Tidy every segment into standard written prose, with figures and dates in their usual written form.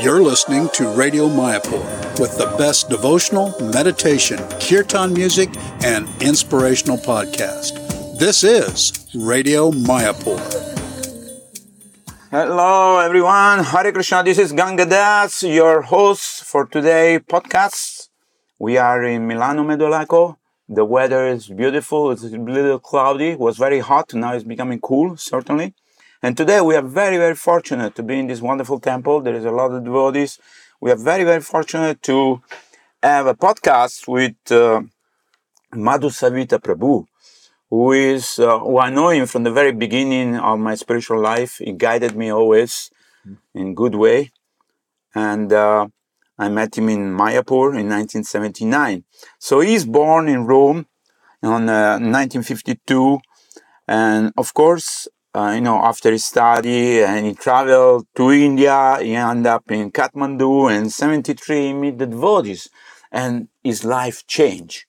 You're listening to Radio Mayapur with the best devotional, meditation, kirtan music, and inspirational podcast. This is Radio Mayapur. Hello everyone, Hare Krishna, this is Ganga Das, your host for today's podcast. We are in Milano Mediolano. The weather is beautiful, it's a little cloudy, it was very hot, now it's becoming cool, certainly. And today we are very, very fortunate to be in this wonderful temple. There is a lot of devotees. We are very, very fortunate to have a podcast with Madhusevita Prabhu, who I know him from the very beginning of my spiritual life. He guided me always in good way. And I met him in Mayapur in 1979. So he's born in Rome in 1952. And of course, after he studied and he traveled to India, he ended up in Kathmandu. And in 1973, he met the devotees and his life changed.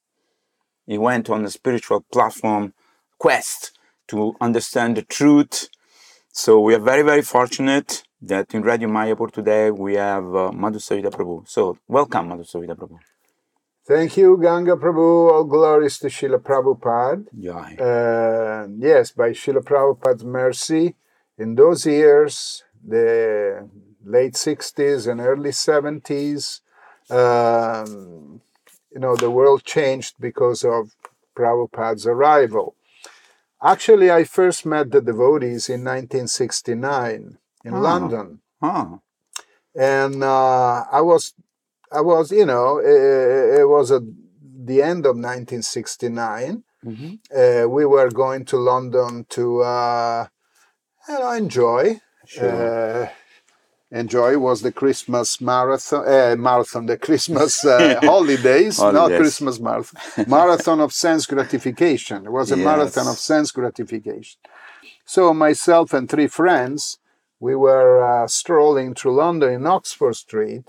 He went on a spiritual platform quest to understand the truth. So we are very, very fortunate that in Radio Mayapur today we have Madhusevita Prabhu. So welcome, Madhusevita Prabhu. Thank you, Ganga Prabhu. All glories to Srila Prabhupada. Yes, by Srila Prabhupada's mercy, in those years, the late 60s and early 70s, the world changed because of Prabhupada's arrival. Actually, I first met the devotees in 1969 in London. And it was at the end of 1969. We were going to London to enjoy. Sure. Enjoy was the Christmas marathon, the Christmas holidays, not Christmas marathon, marathon of sense gratification. It was a marathon of sense gratification. So myself and three friends, we were strolling through London in Oxford Street.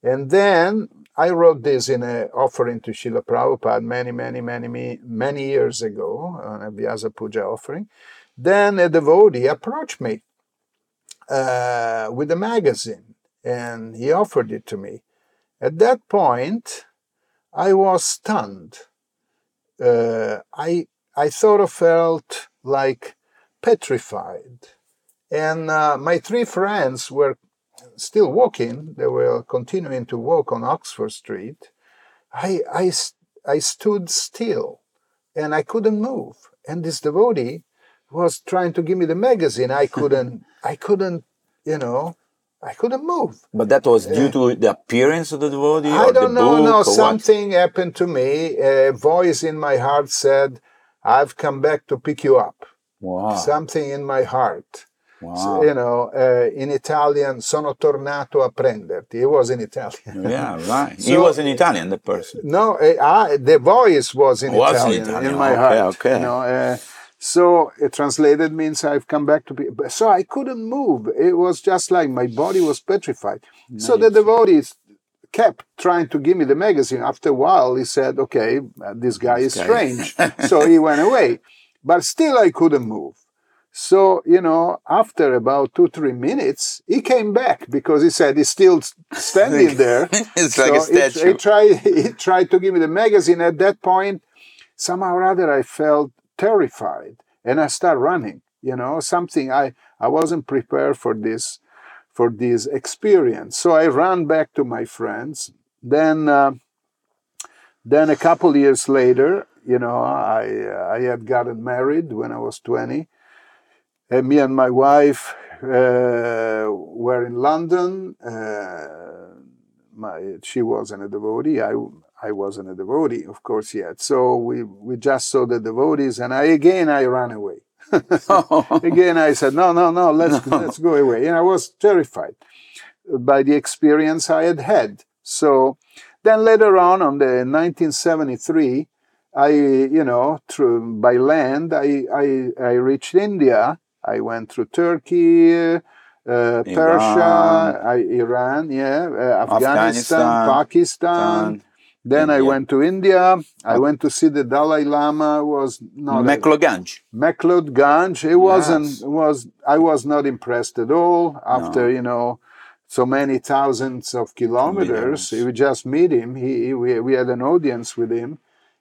And then I wrote this in an offering to Srila Prabhupada many years ago, on a Vyasa Puja offering. Then a devotee approached me with a magazine, and he offered it to me. At that point, I was stunned. I sort of felt like petrified. And my three friends were still walking, they were continuing to walk on Oxford Street. I stood still and I couldn't move. And this devotee was trying to give me the magazine. I couldn't move. But that was due to the appearance of the devotee? I don't know. No, something happened to me. A voice in my heart said, "I've come back to pick you up." Wow. Something in my heart. Wow. So, in Italian, sono tornato a prenderti. It was in Italian. Yeah, right. So, he was in Italian, the person. No, the voice was in Italian. In my heart. Okay. So it translated means I've come back to be. So I couldn't move. It was just like my body was petrified. Nice. So the devotees kept trying to give me the magazine. After a while, he said, "Okay, this guy is strange." So he went away. But still, I couldn't move. So, after about 2-3 minutes, he came back because he said he's still standing there. It's so like a statue. He tried to give me the magazine. At that point, somehow or other, I felt terrified and I started running. I wasn't prepared for this experience. So I ran back to my friends. Then a couple years later, I had gotten married when I was 20. And me and my wife were in London. She wasn't a devotee. I wasn't a devotee, of course, yet. So we just saw the devotees, and I ran away. Again, I said, no, let's go away. And I was terrified by the experience I had. So then later on the 1973, by land, I reached India. I went through Turkey, Persia, Iran, Afghanistan, Pakistan. Then India. I went to India. I went to see the Dalai Lama. McLeod Ganj. McLeod Ganj. It wasn't. I was not impressed at all. After so many thousands of kilometers. We just meet him. We had an audience with him,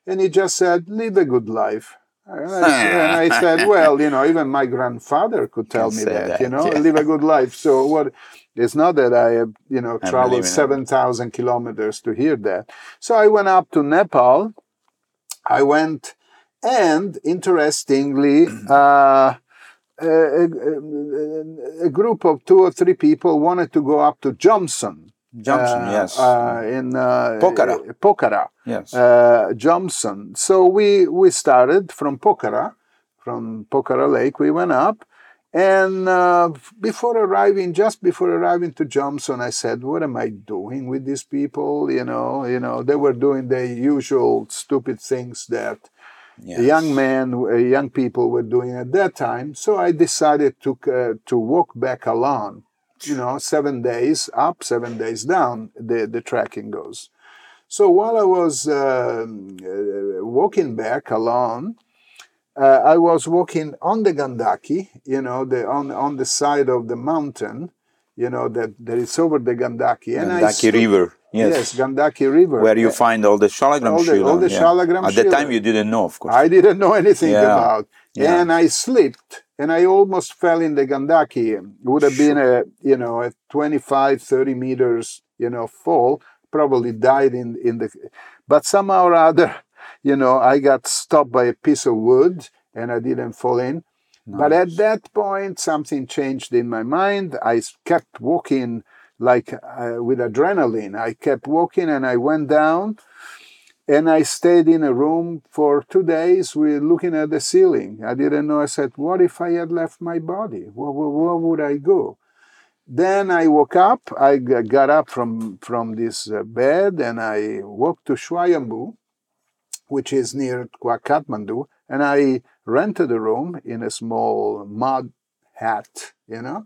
and he just said, "Live a good life." And I said, "Well, you know, even my grandfather could tell me that. You know, yeah. Live a good life." So what? It's not that I have, you know, traveled 7,000 kilometers to hear that. So I went up to Nepal. I went, and interestingly, a group of 2 or 3 people wanted to go up to Jomsom. Jomsom, yes. In Pokhara. Pokhara. Yes. Jomsom. So we started from Pokhara Lake. We went up. And just before arriving to Jomsom, I said, "What am I doing with these people?" You know, they were doing their usual stupid things that young people were doing at that time. So I decided to walk back alone. You know, 7 days up, 7 days down. The trekking goes. So while I was walking back alone. I was walking on the Gandaki, you know, on the side of the mountain, you know, that is over the Gandaki. And Gandaki River. Yes, Gandaki River. Where you find all the Shalagram Shila. Shalagram Shila. At that time you didn't know, of course. I didn't know anything about. Yeah. And I slipped, and I almost fell in the Gandaki. It would have been a 25, 30 meters, you know, fall. Probably died in the... But somehow or other... You know, I got stopped by a piece of wood and I didn't fall in. Nice. But at that point, something changed in my mind. I kept walking like with adrenaline. I kept walking and I went down and I stayed in a room for 2 days looking at the ceiling. I didn't know. I said, what if I had left my body? Where would I go? Then I woke up. I got up from this bed and I walked to Swayambhu, which is near Kathmandu, and I rented a room in a small mud hut, you know,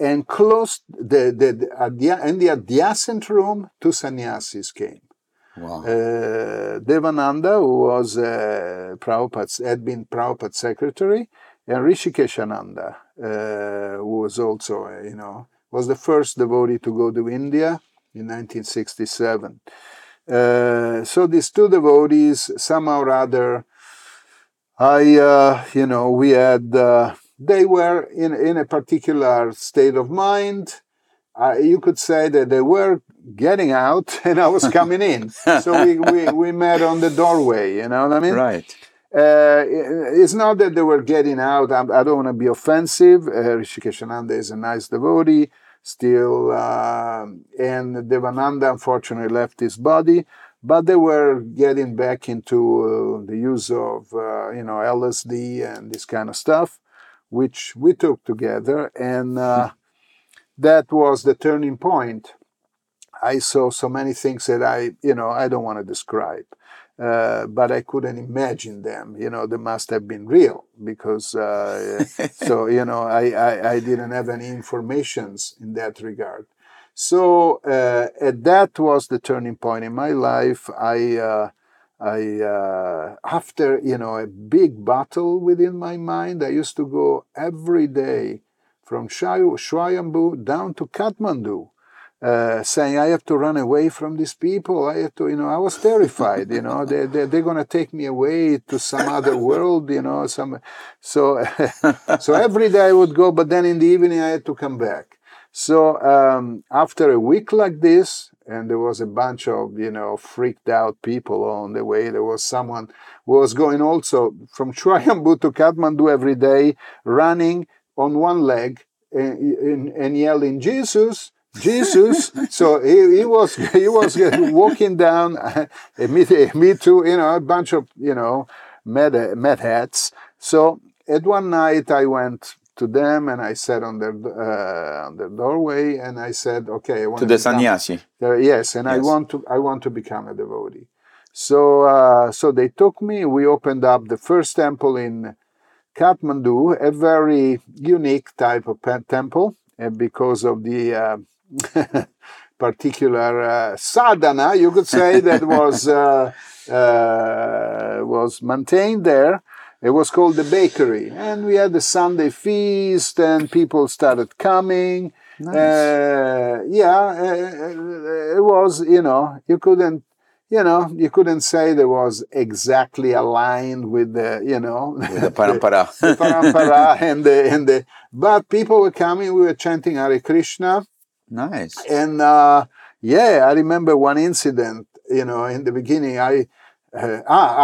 and closed the adjacent room. 2 sannyasis came. Wow. Devananda, who was had been Prabhupada's secretary, and Rishikeshananda, who was also, you know, was the first devotee to go to India in 1967. So these 2 devotees, somehow or other, they were in a particular state of mind. You could say that they were getting out and I was coming in. So we met on the doorway, you know what I mean? Right. It's not that they were getting out. I don't want to be offensive. Rishikeshananda is a nice devotee. Still, and Devananda unfortunately left his body, but they were getting back into the use of, LSD and this kind of stuff, which we took together, and that was the turning point. I saw so many things that I don't want to describe, but I couldn't imagine them. You know, they must have been real because, I didn't have any informations in that regard. So that was the turning point in my life. I after, you know, a big battle within my mind, I used to go every day from Swayambhu down to Kathmandu. Saying, I have to run away from these people. I have to, you know, I was terrified, you know, they're going to take me away to some other world, you know, so every day I would go, but then in the evening I had to come back. So after a week like this, and there was a bunch of, you know, freaked out people on the way. There was someone who was going also from Swayambhu to Kathmandu every day, running on one leg and yelling, Jesus. So he was walking down, me too, you know, a bunch of, you know, mad hats. So at one night I went to them and I sat on their doorway and I said, okay, I want to the sannyasi. I want to become a devotee. So so they took me. We opened up the first temple in Kathmandu, a very unique type of temple, and because of the particular sadhana, you could say, that was maintained there. It was called the bakery, and we had the Sunday feast, and people started coming, Nice. It was, you couldn't say there was exactly aligned with the parampara, the parampara but people were coming. We were chanting Hare Krishna. Nice. And I remember one incident. In the beginning, I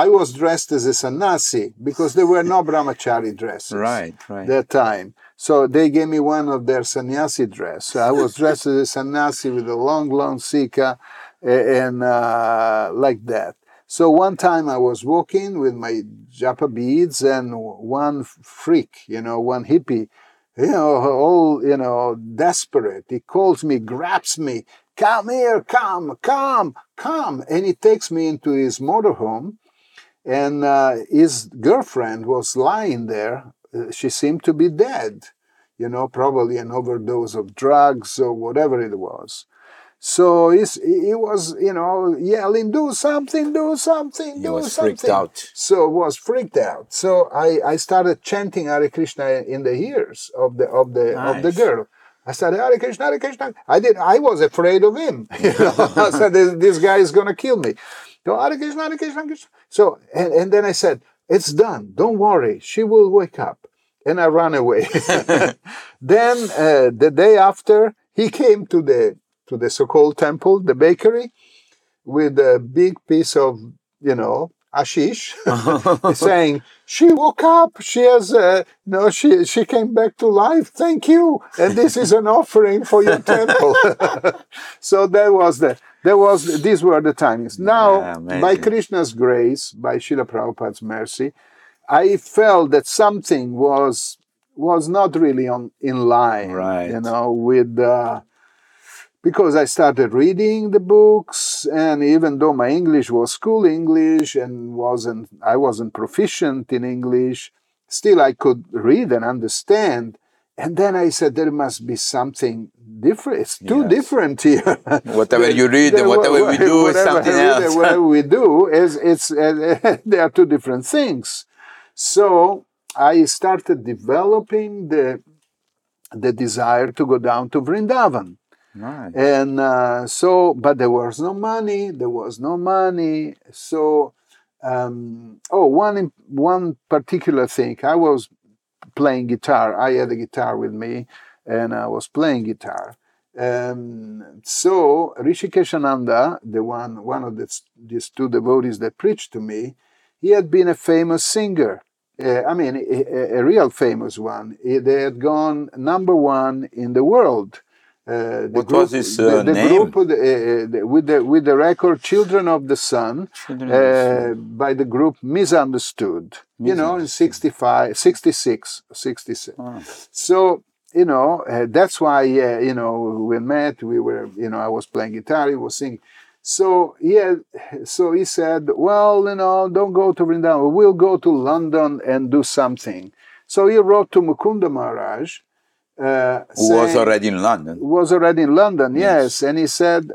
was dressed as a sannyasi because there were no brahmachari dresses right. that time. So they gave me one of their sannyasi dress. So I was dressed as a sannyasi with a long sika and like that. So one time I was walking with my japa beads and one freak, one hippie, all, desperate. He calls me, grabs me, come here, come. And he takes me into his motorhome, and his girlfriend was lying there. She seemed to be dead, probably an overdose of drugs or whatever it was. So he was, yelling, do something. So was freaked out. So I started chanting Hare Krishna in the ears of the girl. I said, Hare Krishna, Hare Krishna. I was afraid of him. I said, this guy is going to kill me. So, Hare Krishna, Hare Krishna, Hare Krishna. So, and then I said, it's done. Don't worry. She will wake up. And I ran away. Then the day after, he came to the so-called temple, the bakery, with a big piece of, hashish, saying, she woke up, she has, she came back to life, thank you, and this is an offering for your temple. So these were the timings. Now, by Krishna's grace, by Srila Prabhupada's mercy, I felt that something was not really in line, right. With... because I started reading the books, and even though my English was school English and I wasn't proficient in English, still I could read and understand. And then I said, there must be something different. It's too different here. Whatever you read, whatever we do is something else. Whatever we do, they are two different things. So I started developing the desire to go down to Vrindavan. Nice. And but there was no money. So, one particular thing. I was playing guitar. I had a guitar with me, and I was playing guitar. So Rishikeshananda, these two devotees that preached to me, he had been a famous singer. A real famous one. They had gone number one in the world. What was his name? Group with the record "Children of the Sun" by the group Misunderstood. In 65, 66, 66. Oh. So that's why we met. We were I was playing guitar, he was singing. So he said, "Well, don't go to Vrindavan. We'll go to London and do something." So he wrote to Mukunda Maharaj. Who was already in London, yes. And he said,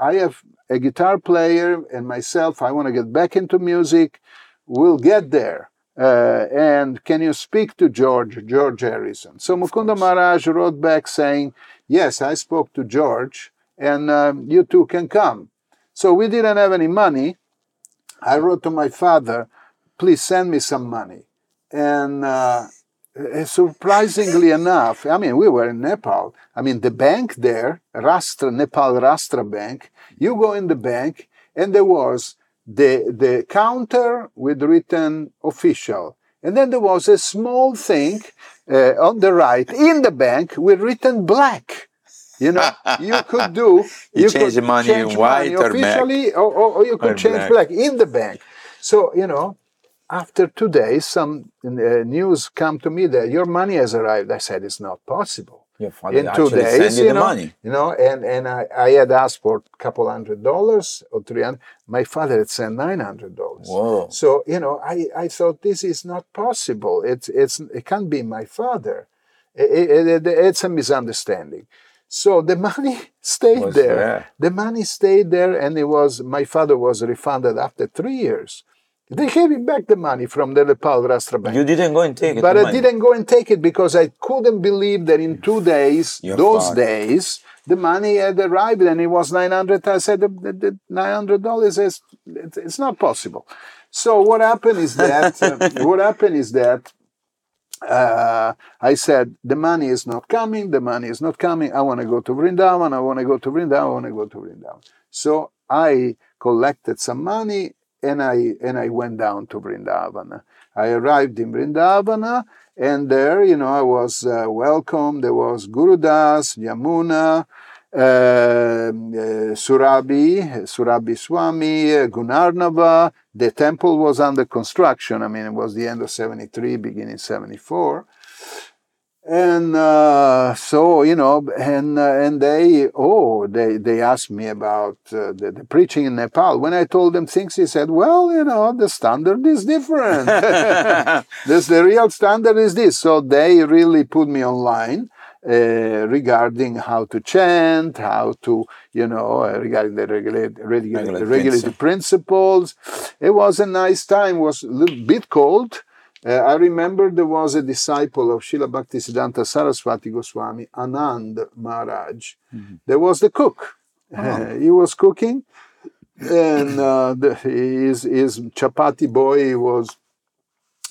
I have a guitar player and myself, I want to get back into music. We'll get there. And can you speak to George Harrison? So Mukunda Maharaj wrote back saying, yes, I spoke to George, and you two can come. So we didn't have any money. I wrote to my father, please send me some money. And... surprisingly enough, we were in Nepal. The bank there, Nepal Rastra Bank, you go in the bank and there was the counter with written official. And then there was a small thing on the right in the bank with written black. You could do... you change the money in white or black. Or you could change black in the bank. So, after 2 days, some news come to me that your money has arrived. I said, it's not possible. Your father in 2 days, you the money. And I had asked for a couple $100 or $300. My father had sent $900. Whoa. So, I thought this is not possible. It can't be my father. It's a misunderstanding. So the money stayed there. The money stayed there, and my father was refunded after 3 years. They gave me back the money from the Nepal Rastra Bank. You didn't go and take it. But I didn't go and take it because I couldn't believe that in 2 days, those days, the money had arrived and it was $900. I said, the $900 is, it's not possible. So what happened is that, I said, the money is not coming. I want to go to Vrindavan. So I collected some money and I went down to Vrindavan. I arrived in Vrindavan and there, I was welcomed. There was Gurudas, Yamuna, Surabhi Swami, Gunarnava. The temple was under construction. I mean, it was the end of 73, beginning 74. And they asked me about the preaching in Nepal. When I told them things, he said, well, the standard is different. The real standard is this. So they really put me online regarding how to chant, how to, regarding the regulated principles. It was a nice time. It was a little bit cold. I remember there was a disciple of Srila Bhaktisiddhanta Saraswati Goswami, Anand Maharaj. Mm-hmm. There was the cook. Oh. He was cooking, and his chapati boy was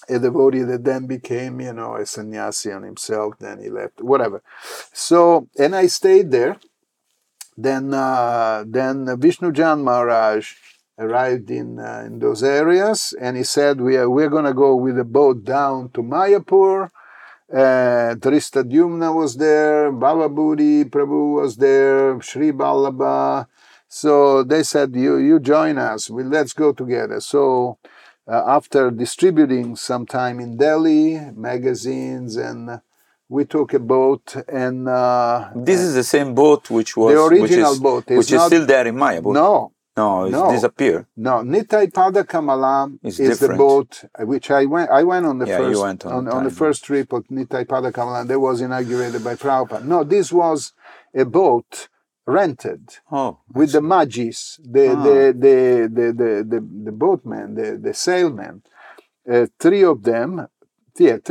a devotee that then became, a sannyasi on himself. Then he left, whatever. So, and I stayed there. Then Vishnujan Maharaj arrived in those areas, and he said, we're going to go with a boat down to Mayapur. Trista Dyumna was there, Baba Budi Prabhu was there, Sri Ballabha. So they said, you join us, let's go together. So after distributing some time in Delhi, magazines, and we took a boat, and... this is the same boat which was... The original boat. Which is still there in Mayapur. No, disappeared. No, Nittai Pada Kamala is the boat which I went on the first trip of Nittai Pada Kamala, and that was inaugurated by Prabhupada. No, this was a boat rented with the Majis, the boatmen, the sailmen. Three of them, they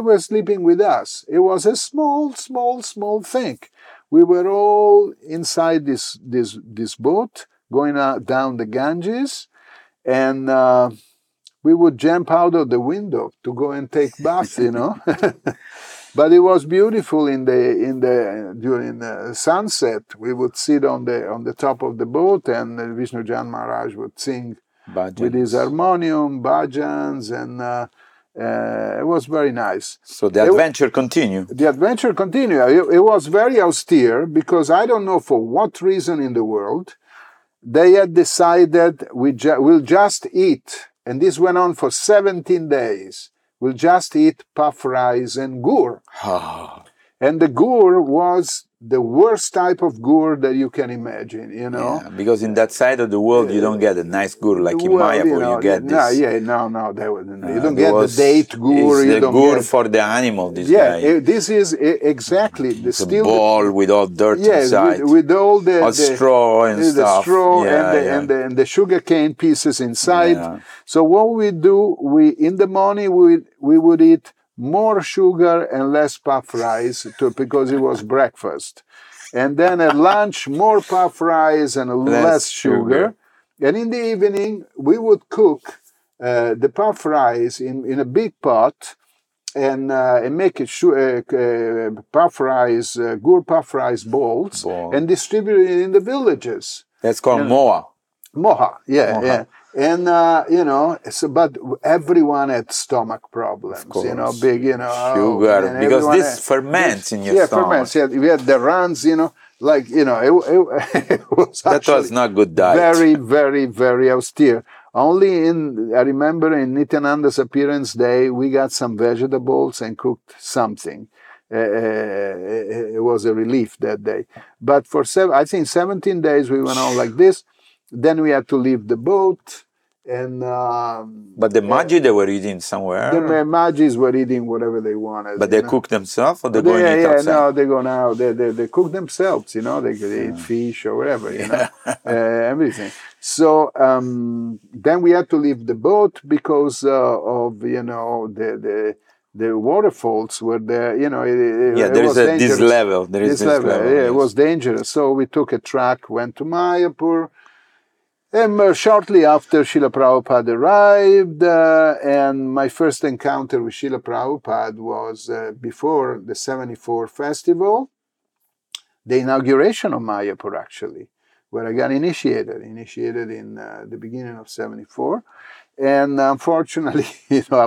were sleeping with us. It was a small thing. We were all inside this boat, going down the Ganges, and we would jump out of the window to go and take bath, But it was beautiful during the sunset. We would sit on the top of the boat, and Vishnujan Maharaj would sing bhajans with his harmonium, bhajans, and it was very nice. So the adventure continued. The adventure continued. It was very austere because I don't know for what reason in the world they had decided we'll just eat, and this went on for 17 days, we'll just eat puff rice and gur. And the gur was the worst type of gur that you can imagine, Yeah, because in that side of the world, you don't get a nice gur like in Mayapur, you get this. You don't get the date gur. It's the gur for the animal, this guy. Yeah, this is exactly. It's a ball with all dirt inside. With all the straw and stuff. The straw and the sugar cane pieces inside. Yeah. So what we do, in the morning, we would eat more sugar and less puff rice because it was breakfast. And then at lunch, more puff rice and less sugar. And in the evening, we would cook the puff rice in a big pot and make it puff rice, gur puff rice balls, and distribute it in the villages. That's called moha. Moha, yeah. And, but everyone had stomach problems, big, sugar, because this ferments in your stomach. Ferments. We had the runs, it was actually... That was not good diet. Very, very, very austere. Only I remember in Nityananda's appearance day, we got some vegetables and cooked something. It was a relief that day. But for 17 days, we went on like this. Then we had to leave the boat, And but the Maji they were eating somewhere. The Majis were eating whatever they wanted. But they cook themselves, or they go and eat outside? No, they go now. They cook themselves. You know, they eat fish or whatever. You know, everything. So then we had to leave the boat because of the waterfalls were there. You know, there is this level. Yeah, it was dangerous. So we took a truck, went to Mayapur. And shortly after, Srila Prabhupada arrived, and my first encounter with Srila Prabhupada was before the 74 festival, the inauguration of Mayapur, actually, where I got initiated in the beginning of 74. And unfortunately, you know, I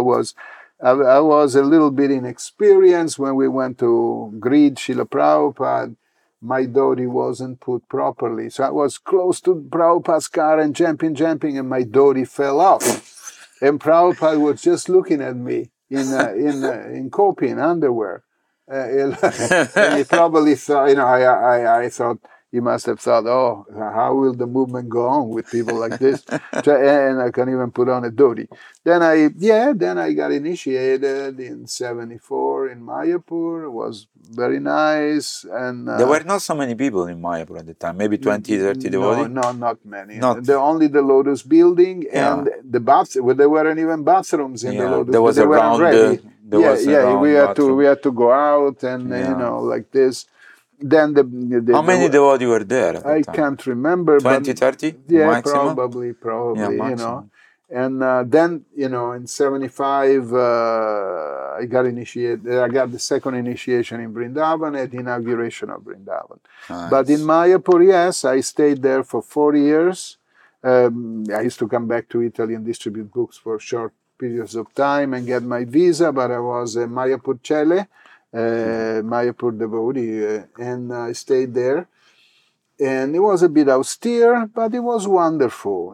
was a little bit inexperienced when we went to greet Srila Prabhupada. My dhoti wasn't put properly. So I was close to Prabhupada's car and jumping, and my dhoti fell off. And Prabhupada was just looking at me in Copian underwear. And he probably thought, you know, I thought, he must have thought, oh, how will the movement go on with people like this? And I can't even put on a dhoti. Then I got initiated in 74 in Mayapur. It was very nice. And there were not so many people in Mayapur at the time, maybe 20, 30 devotees? No, not many. Only the Lotus building and the bathroom. Well, there weren't even bathrooms in the Lotus. There was a round bathroom. We had to go out and, you know, like this. Then how many devotees were there? I can't remember. 20, 30? Yeah, maximum? probably, you know. And then, you know, in 75, I got initiated. I got the second initiation in Vrindavan at the inauguration of Vrindavan. Nice. But in Mayapur, yes, I stayed there for 4 years. I used to come back to Italy and distribute books for short periods of time and get my visa, but I was a Mayapur Chele. Mayapur devotee, and I stayed there, and it was a bit austere, but it was wonderful.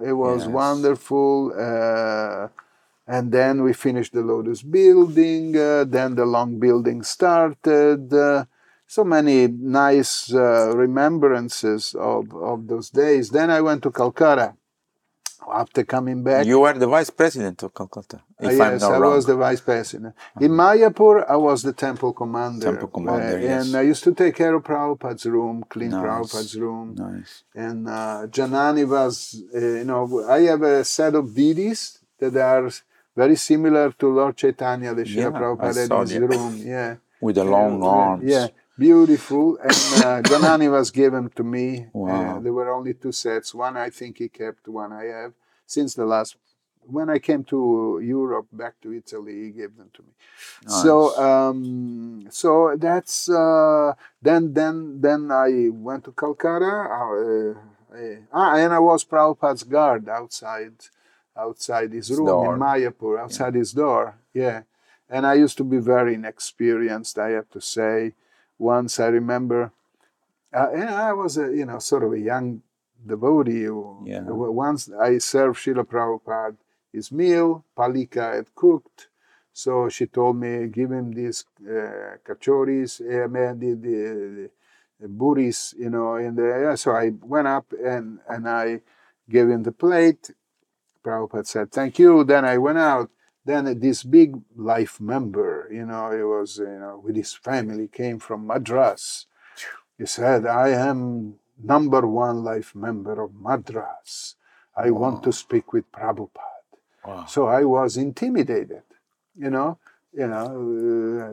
And then we finished the Lotus building. Then the long building started. So many nice remembrances of those days. Then I went to Calcutta. After coming back, you were the vice president of Calcutta. Yes, I was the vice president. In Mayapur, I was the temple commander. And I used to take care of Prabhupada's room, Prabhupada's room. Nice. And Janani was, you know, I have a set of deities that are very similar to Lord Chaitanya, the Srila Prabhupada in his room. Yeah, with the long arms. Yeah. Beautiful, and Janani was given to me. Wow. There were only 2 sets. One I think he kept, one I have. Since the last, when I came to Europe, back to Italy, he gave them to me. Nice. So that's then I went to Calcutta. And I was Prabhupada's guard outside his room in Mayapur, outside his door. Yeah, and I used to be very inexperienced, I have to say. Once I remember, and I was sort of a young devotee. Once I served Srila Prabhupada his meal, Palika had cooked, so she told me, give him these kachoris, the buris, you know. So I went up and I gave him the plate. Prabhupada said, thank you. Then I went out. Then this big life member, you know, he was, you know, with his family, came from Madras. He said, I am #1 life member of Madras. I want to speak with Prabhupada. Wow. So I was intimidated, you know.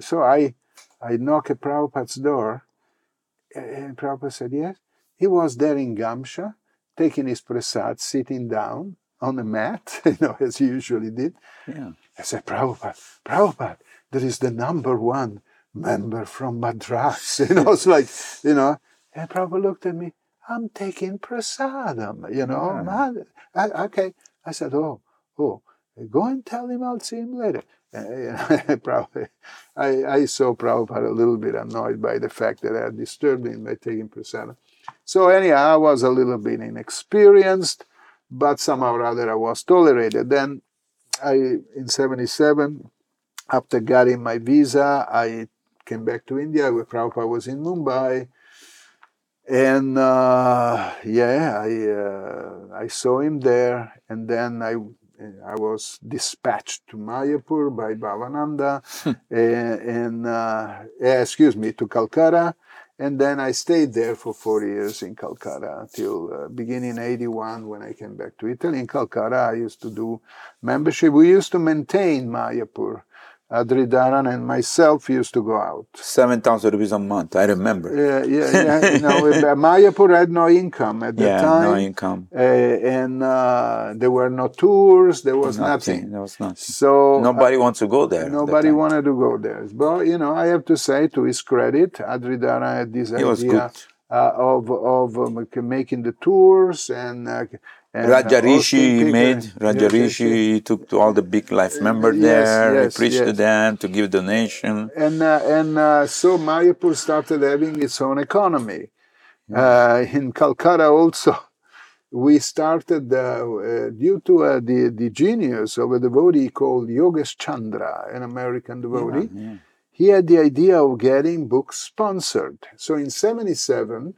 So I knocked at Prabhupada's door, and Prabhupada said, yes. He was there in Gamsha, taking his prasad, sitting down on the mat, you know, as he usually did. Yeah. I said, Prabhupada, there is the #1 member from Madras. You know, it's like, you know. And Prabhupada looked at me, I'm taking prasadam, you know. Yeah. Okay. I said, oh, go and tell him I'll see him later. I saw Prabhupada a little bit annoyed by the fact that I had disturbed him by taking prasadam. So anyhow, I was a little bit inexperienced, but somehow or other I was tolerated. Then in 77, after getting my visa, I came back to India where Prabhupada was in Mumbai. And I saw him there. And then I I was dispatched to Mayapur by Bhavananda, to Calcutta. And then I stayed there for 4 years in Calcutta till beginning 81 when I came back to Italy. In Calcutta, I used to do membership. We used to maintain Mayapur. Adri Dharan and myself used to go out. 7,000 rupees a month, I remember. Mayapur had no income at that time. Yeah, no income. And there were no tours, there was nothing. There was nothing. So nobody wants to go there. Nobody wanted to go there. But, you know, I have to say, to his credit, Adri Dharan had this idea making the tours and... Rajarishi took to all the big life members there, he preached to them to give donation. And so Mayapur started having its own economy. In Calcutta also, we started, due to the genius of a devotee called Yogesh Chandra, an American devotee, he had the idea of getting books sponsored. So in 1977,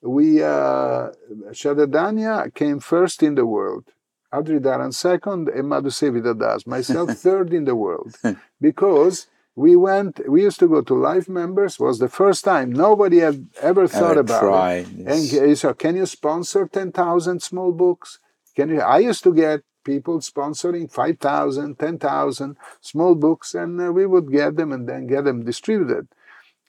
Shadadanya came first in the world, Adri Dharan second, and Madhusevita Das, myself third in the world, because we used to go to life members. Was the first time nobody had ever thought about it. Yes. And so, can you sponsor 10,000 small books? I used to get people sponsoring 5,000, 10,000 small books, and we would get them and then get them distributed.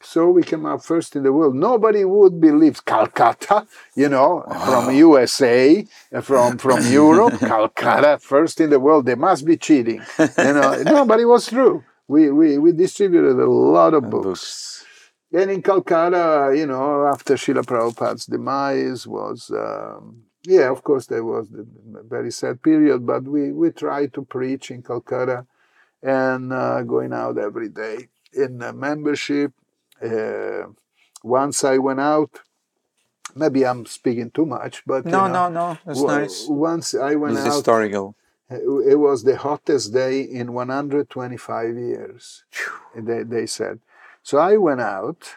So we came out first in the world. Nobody would believe Calcutta, from USA, from Europe, Calcutta, first in the world. They must be cheating. No, but it was true. We distributed a lot of books. And in Calcutta, after Srila Prabhupada's demise was, of course, there was a very sad period, but we tried to preach in Calcutta and going out every day in membership. Once I went out, maybe I'm speaking too much, but no, that's nice. Once I went out, it's historical. It was the hottest day in 125 years. They said. So I went out,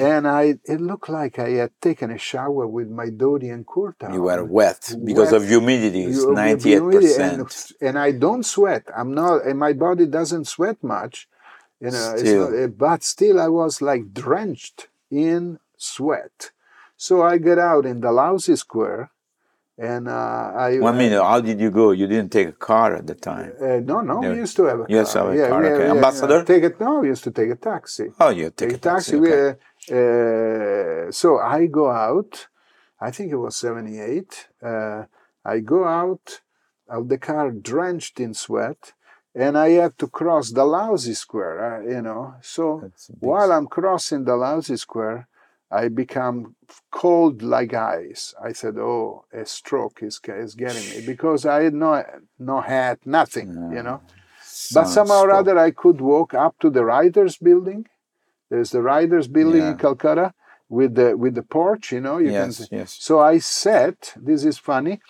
and it looked like I had taken a shower with my dhoti and kurta. You were wet because of humidity. It's 98%. And I don't sweat. I'm not. And my body doesn't sweat much. But still I was like drenched in sweat. So I got out in the lousy square and I... One minute, how did you go? You didn't take a car at the time. We used to have a car. Yes, have a car, okay. Ambassador? We used to take a taxi. Oh, you take a taxi. Okay. So I go out, I think it was 1978. I go out of the car drenched in sweat. And I had to cross the lousy square, So while I'm crossing the lousy square, I become cold like ice. I said, a stroke is getting me because I had no hat, nothing, But somehow or other, I could walk up to the Writers' Building. There's the Writers' Building in Calcutta with the porch, you can. So I sat, this is funny.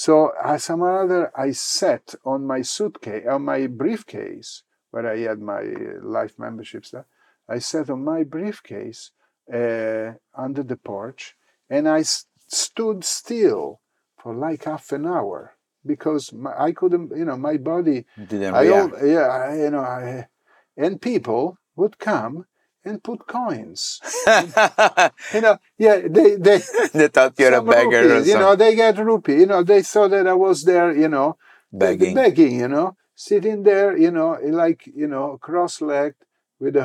So somehow or other, I sat on my suitcase, on my briefcase, where I had my life membership stuff. I sat on my briefcase under the porch, and I stood still for like half an hour because I couldn't, my body. Didn't react. And people would come and put coins. They thought you're a beggar rupees, or something. They get rupee. They thought that I was there, begging, sitting there, cross-legged with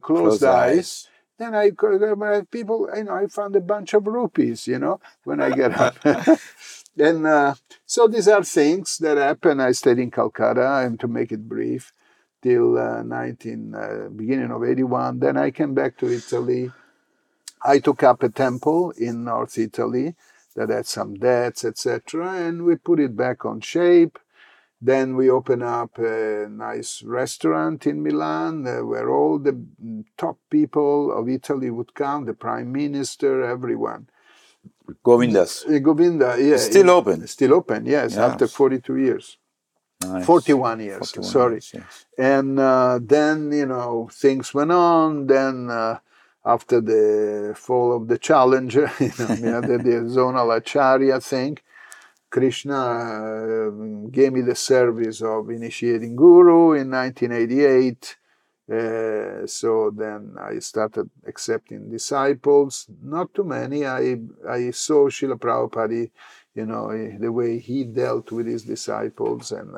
closed eyes. Then I found a bunch of rupees, when I get up. And so these are things that happen. I stayed in Calcutta, and to make it brief, till beginning of 81. Then I came back to Italy. I took up a temple in North Italy that had some debts, etc. And we put it back on shape. Then we opened up a nice restaurant in Milan where all the top people of Italy would come, the prime minister, everyone. Govindas. Govinda, yeah. Still open, yes, after 42 years. Nice. 41 years. Yes. And then, things went on. Then after the fall of the Challenger, the zonal acharya thing, Krishna gave me the service of initiating guru in 1988. So then I started accepting disciples, not too many. I saw Srila Prabhupada, you know, the way he dealt with his disciples, and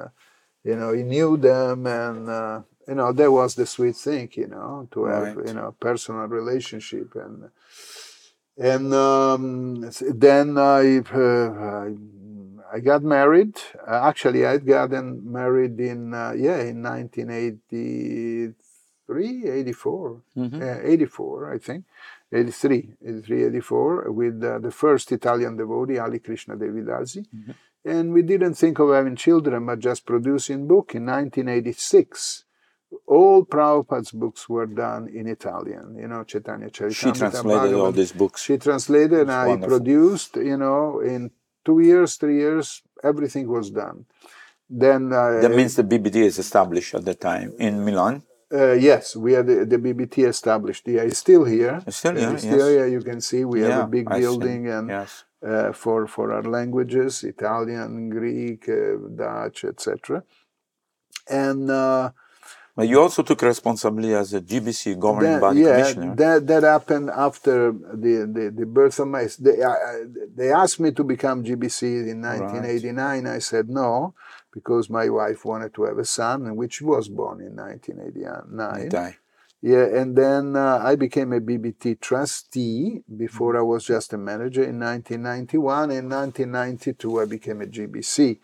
you know, he knew them, and you know, that was the sweet thing, you know, to have right. you know, personal relationship, and then I got married. Actually, I'd gotten married in 1983. 84, mm-hmm. 84, I think, 84, with the first Italian devotee, Ali Krishna Devidasi. Mm-hmm. And we didn't think of having children, but just producing book in 1986. All Prabhupada's books were done in Italian, you know, Chaitanya Charitamrita. She translated Bhagavan, all these books. She translated, and I produced, you know, in 2 years, 3 years, everything was done. Then that means the BBT is established at the time in Milan. Yes, we had the BBT established. Yeah, it's still here. It's still here, yes. You can see we have a big building and yes. For our languages, Italian, Greek, Dutch, etc. And but you also took responsibility as a GBC governing body commissioner. That happened after the birth of my... They asked me to become GBC in 1989. Right. I said no, because my wife wanted to have a son, which was born in 1989. Nittai. Yeah, and then I became a BBT trustee. Before I was just a manager in 1991. In 1992, I became a GBC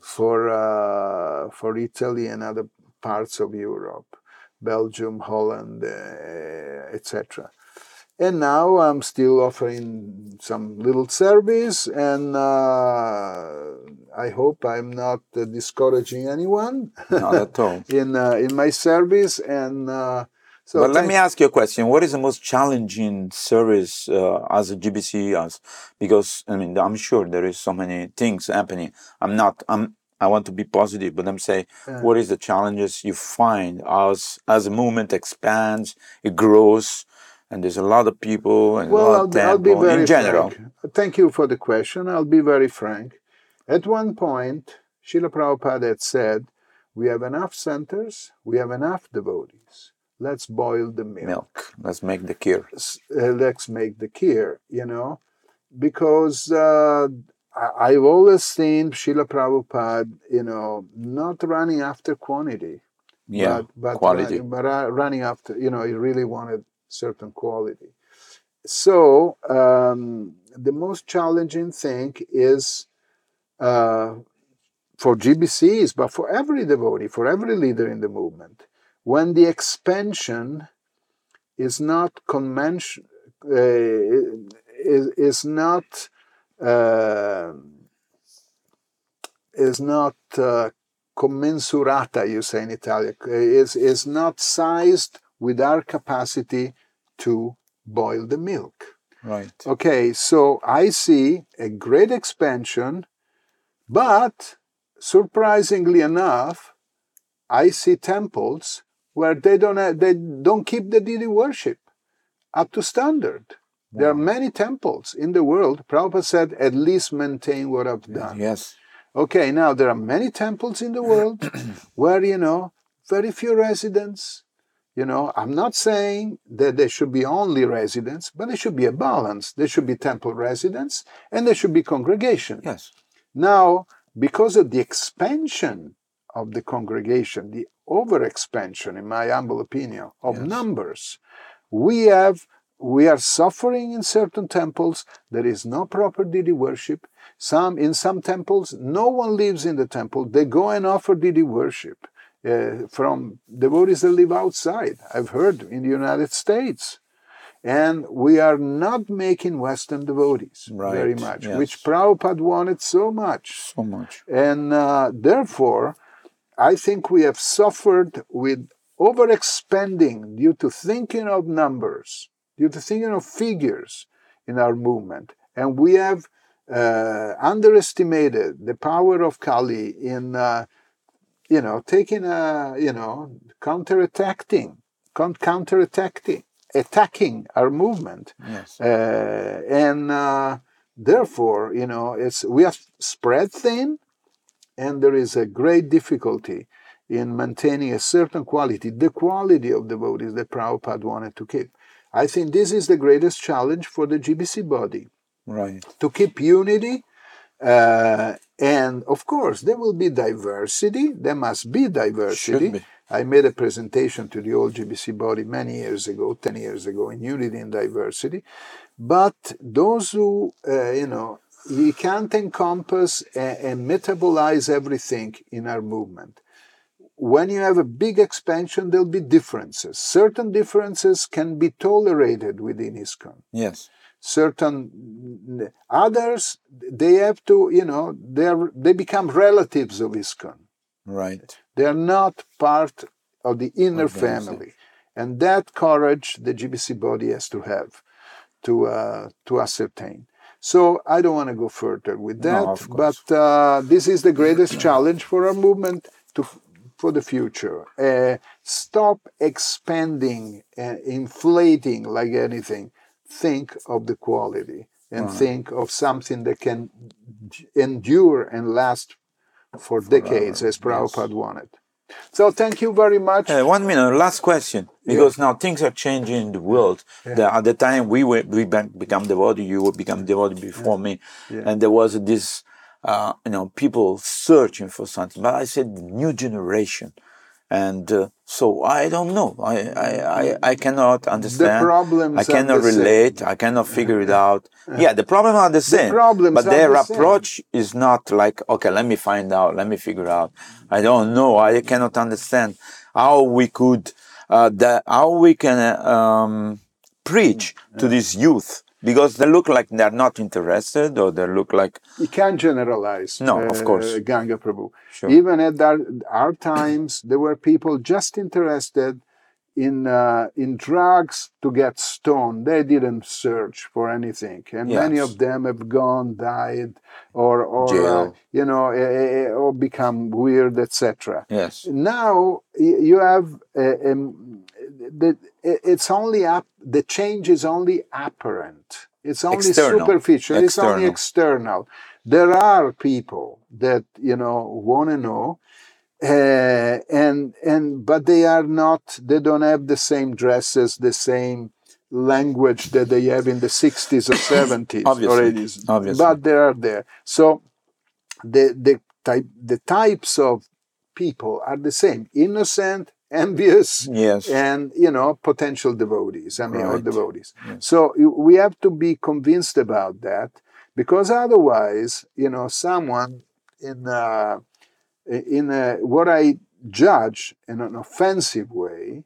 for Italy and other parts of Europe, Belgium, Holland, etc. And now I'm still offering some little service, and I hope I'm not discouraging anyone. Not at all. In my service, and so. But let me ask you a question: what is the most challenging service as a GBC? Because I mean, I'm sure there is so many things happening. I want to be positive, but I'm saying, what is the challenges you find as a movement expands, it grows, and there's a lot of people and a lot of tempo in general? Frank. Thank you for the question. I'll be very frank. At one point, Srila Prabhupada had said, we have enough centers, we have enough devotees. Let's boil the milk. Let's make the kheer. Let's make the kheer, you know, because... I've always seen Srila Prabhupada, you know, not running after quantity, but quality. Running after, you know, he really wanted certain quality. So the most challenging thing is for GBCs, but for every devotee, for every leader in the movement, when the expansion is not commensurata, you say in Italian, is not sized with our capacity to boil the milk. Right. Okay, so I see a great expansion, but surprisingly enough, I see temples where they don't keep the deity worship up to standard. There are many temples in the world. Prabhupada said, at least maintain what I've done. Yes. Okay, now there are many temples in the world where, you know, very few residents. You know, I'm not saying that there should be only residents, but there should be a balance. There should be temple residents and there should be congregation. Yes. Now, because of the expansion of the congregation, the overexpansion, in my humble opinion, of numbers, we are suffering in certain temples. There is no proper deity worship. In some temples, no one lives in the temple. They go and offer deity worship from devotees that live outside. I've heard in the United States. And we are not making Western devotees very much, which Prabhupada wanted so much. So much. And therefore, I think we have suffered with overexpanding due to thinking of numbers. Due to thinking of figures in our movement. And we have underestimated the power of Kali in, you know, taking a, you know, attacking our movement. Yes. And Therefore, you know, we are spread thin, and there is a great difficulty in maintaining a certain quality, the quality of devotees that Prabhupada wanted to keep. I think this is the greatest challenge for the GBC body. Right. To keep unity, and of course, there will be diversity. There must be diversity. Should be. I made a presentation to the old GBC body many years ago, 10 years ago, in unity and diversity. But those who, you know, you can't encompass and metabolize everything in our movement. When you have a big expansion, there'll be differences. Certain differences can be tolerated within ISKCON. Yes. Certain others, they have to, you know, they become relatives of ISKCON. Right. They are not part of the inner family. And that courage the GBC body has to have to ascertain. So I don't want to go further with that, but this is the greatest challenge for our movement for the future. Stop expanding and inflating like anything. Think of the quality and think of something that can endure and last for decades, as Prabhupada wanted. So thank you very much. 1 minute, last question, because now things are changing in the world. Yeah. At the time we become devotee, you would become devotee before me, and there was this, you know, people searching for something. But I said new generation, and so I don't know. I cannot understand. The problems I cannot relate. Same. I cannot figure it out. Yeah, the problems are the same. But their approach is not like, okay, let me find out, let me figure out. I don't know. I cannot understand how we could, how we can preach to this youth, because they look like they're not interested, or they look like... You can't generalize. No, of course. Ganga Prabhu. Sure. Even at our times, there were people just interested in drugs to get stoned. They didn't search for anything. And many of them have gone, died, or you know, or become weird, etc. Yes. Now, you have... the change is only apparent. It's only superficial. It's only external. There are people that, you know, want to know, but they are not. They don't have the same dresses, the same language that they have in the 60s or 70s or 80s. But they are there. So the types of people are the same: innocent, envious, and, you know, potential devotees, or devotees. Yes. So we have to be convinced about that, because otherwise, you know, someone in what I judge in an offensive way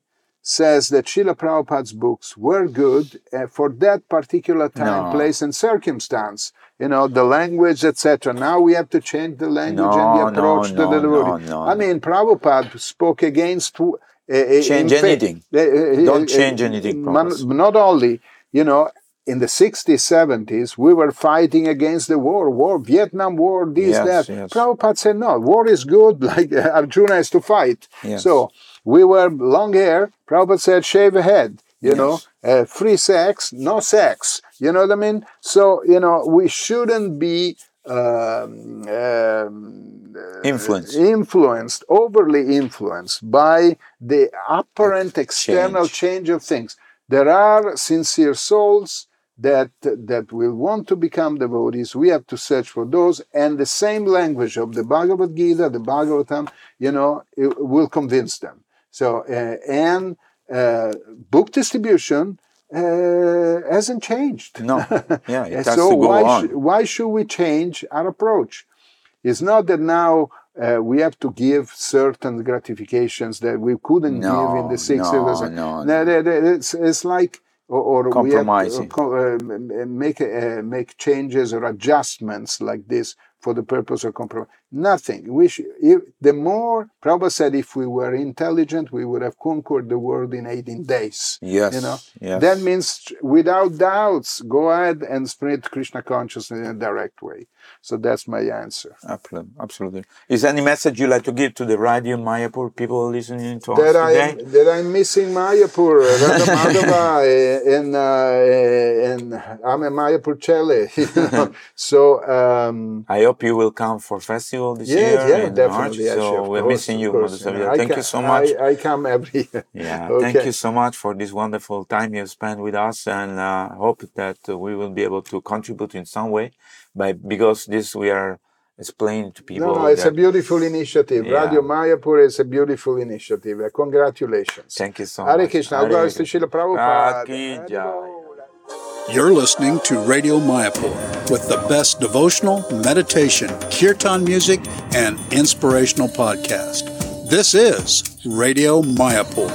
says that Srila Prabhupada's books were good for that particular time, place, and circumstance. You know, the language, etc. Now we have to change the language and the approach to the devotee. Prabhupada spoke against... change anything. Don't change anything. Not only, you know, in the 60s, 70s, we were fighting against the war, Vietnam War, this, that. Yes. Prabhupada said, no, war is good, like Arjuna has to fight. Yes. So... We were long hair. Prabhupada said, shave a head, you know, free sex, no sex. You know what I mean? So, you know, we shouldn't be overly influenced by the apparent external change of things. There are sincere souls that will want to become devotees. We have to search for those, and the same language of the Bhagavad Gita, the Bhagavatam, you know, it will convince them. So, book distribution hasn't changed. No, yeah, it has to go on. Why should we change our approach? It's not that now we have to give certain gratifications that we couldn't give in the 60s. It's like... Or compromising. We have to, make changes or adjustments like this for the purpose of compromise. Nothing. The more, Prabhupada said, if we were intelligent, we would have conquered the world in 18 days. Yes. You know? Yes. That means, without doubts, go ahead and spread Krishna consciousness in a direct way. So that's my answer. Absolutely. Is there any message you'd like to give to the Radio Mayapur people listening to us today? That I'm missing Mayapur, Radha Madhava, and I'm a Mayapur Chele. You know? So I hope you will come for festival this year. Yeah, definitely. March, so we're missing you, Madhusevita. Thank you so much. I come every year. Yeah, okay. Thank you so much for this wonderful time you have spent with us, and hope that we will be able to contribute in some way. Because this we are explaining to people. No, it's a beautiful initiative. Yeah. Radio Mayapur is a beautiful initiative. Congratulations. Thank you so much. Hare Krishna. Srila Prabhupada. You're listening to Radio Mayapur with the best devotional, meditation, kirtan music, and inspirational podcast. This is Radio Mayapur.